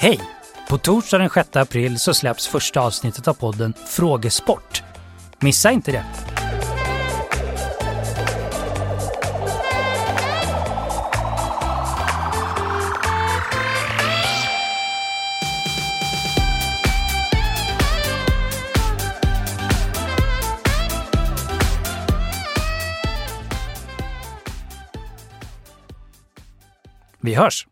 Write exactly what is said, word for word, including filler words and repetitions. Hej! På torsdag den sjätte april så släpps första avsnittet av podden Frågesport. Missa inte det! Vi hörs!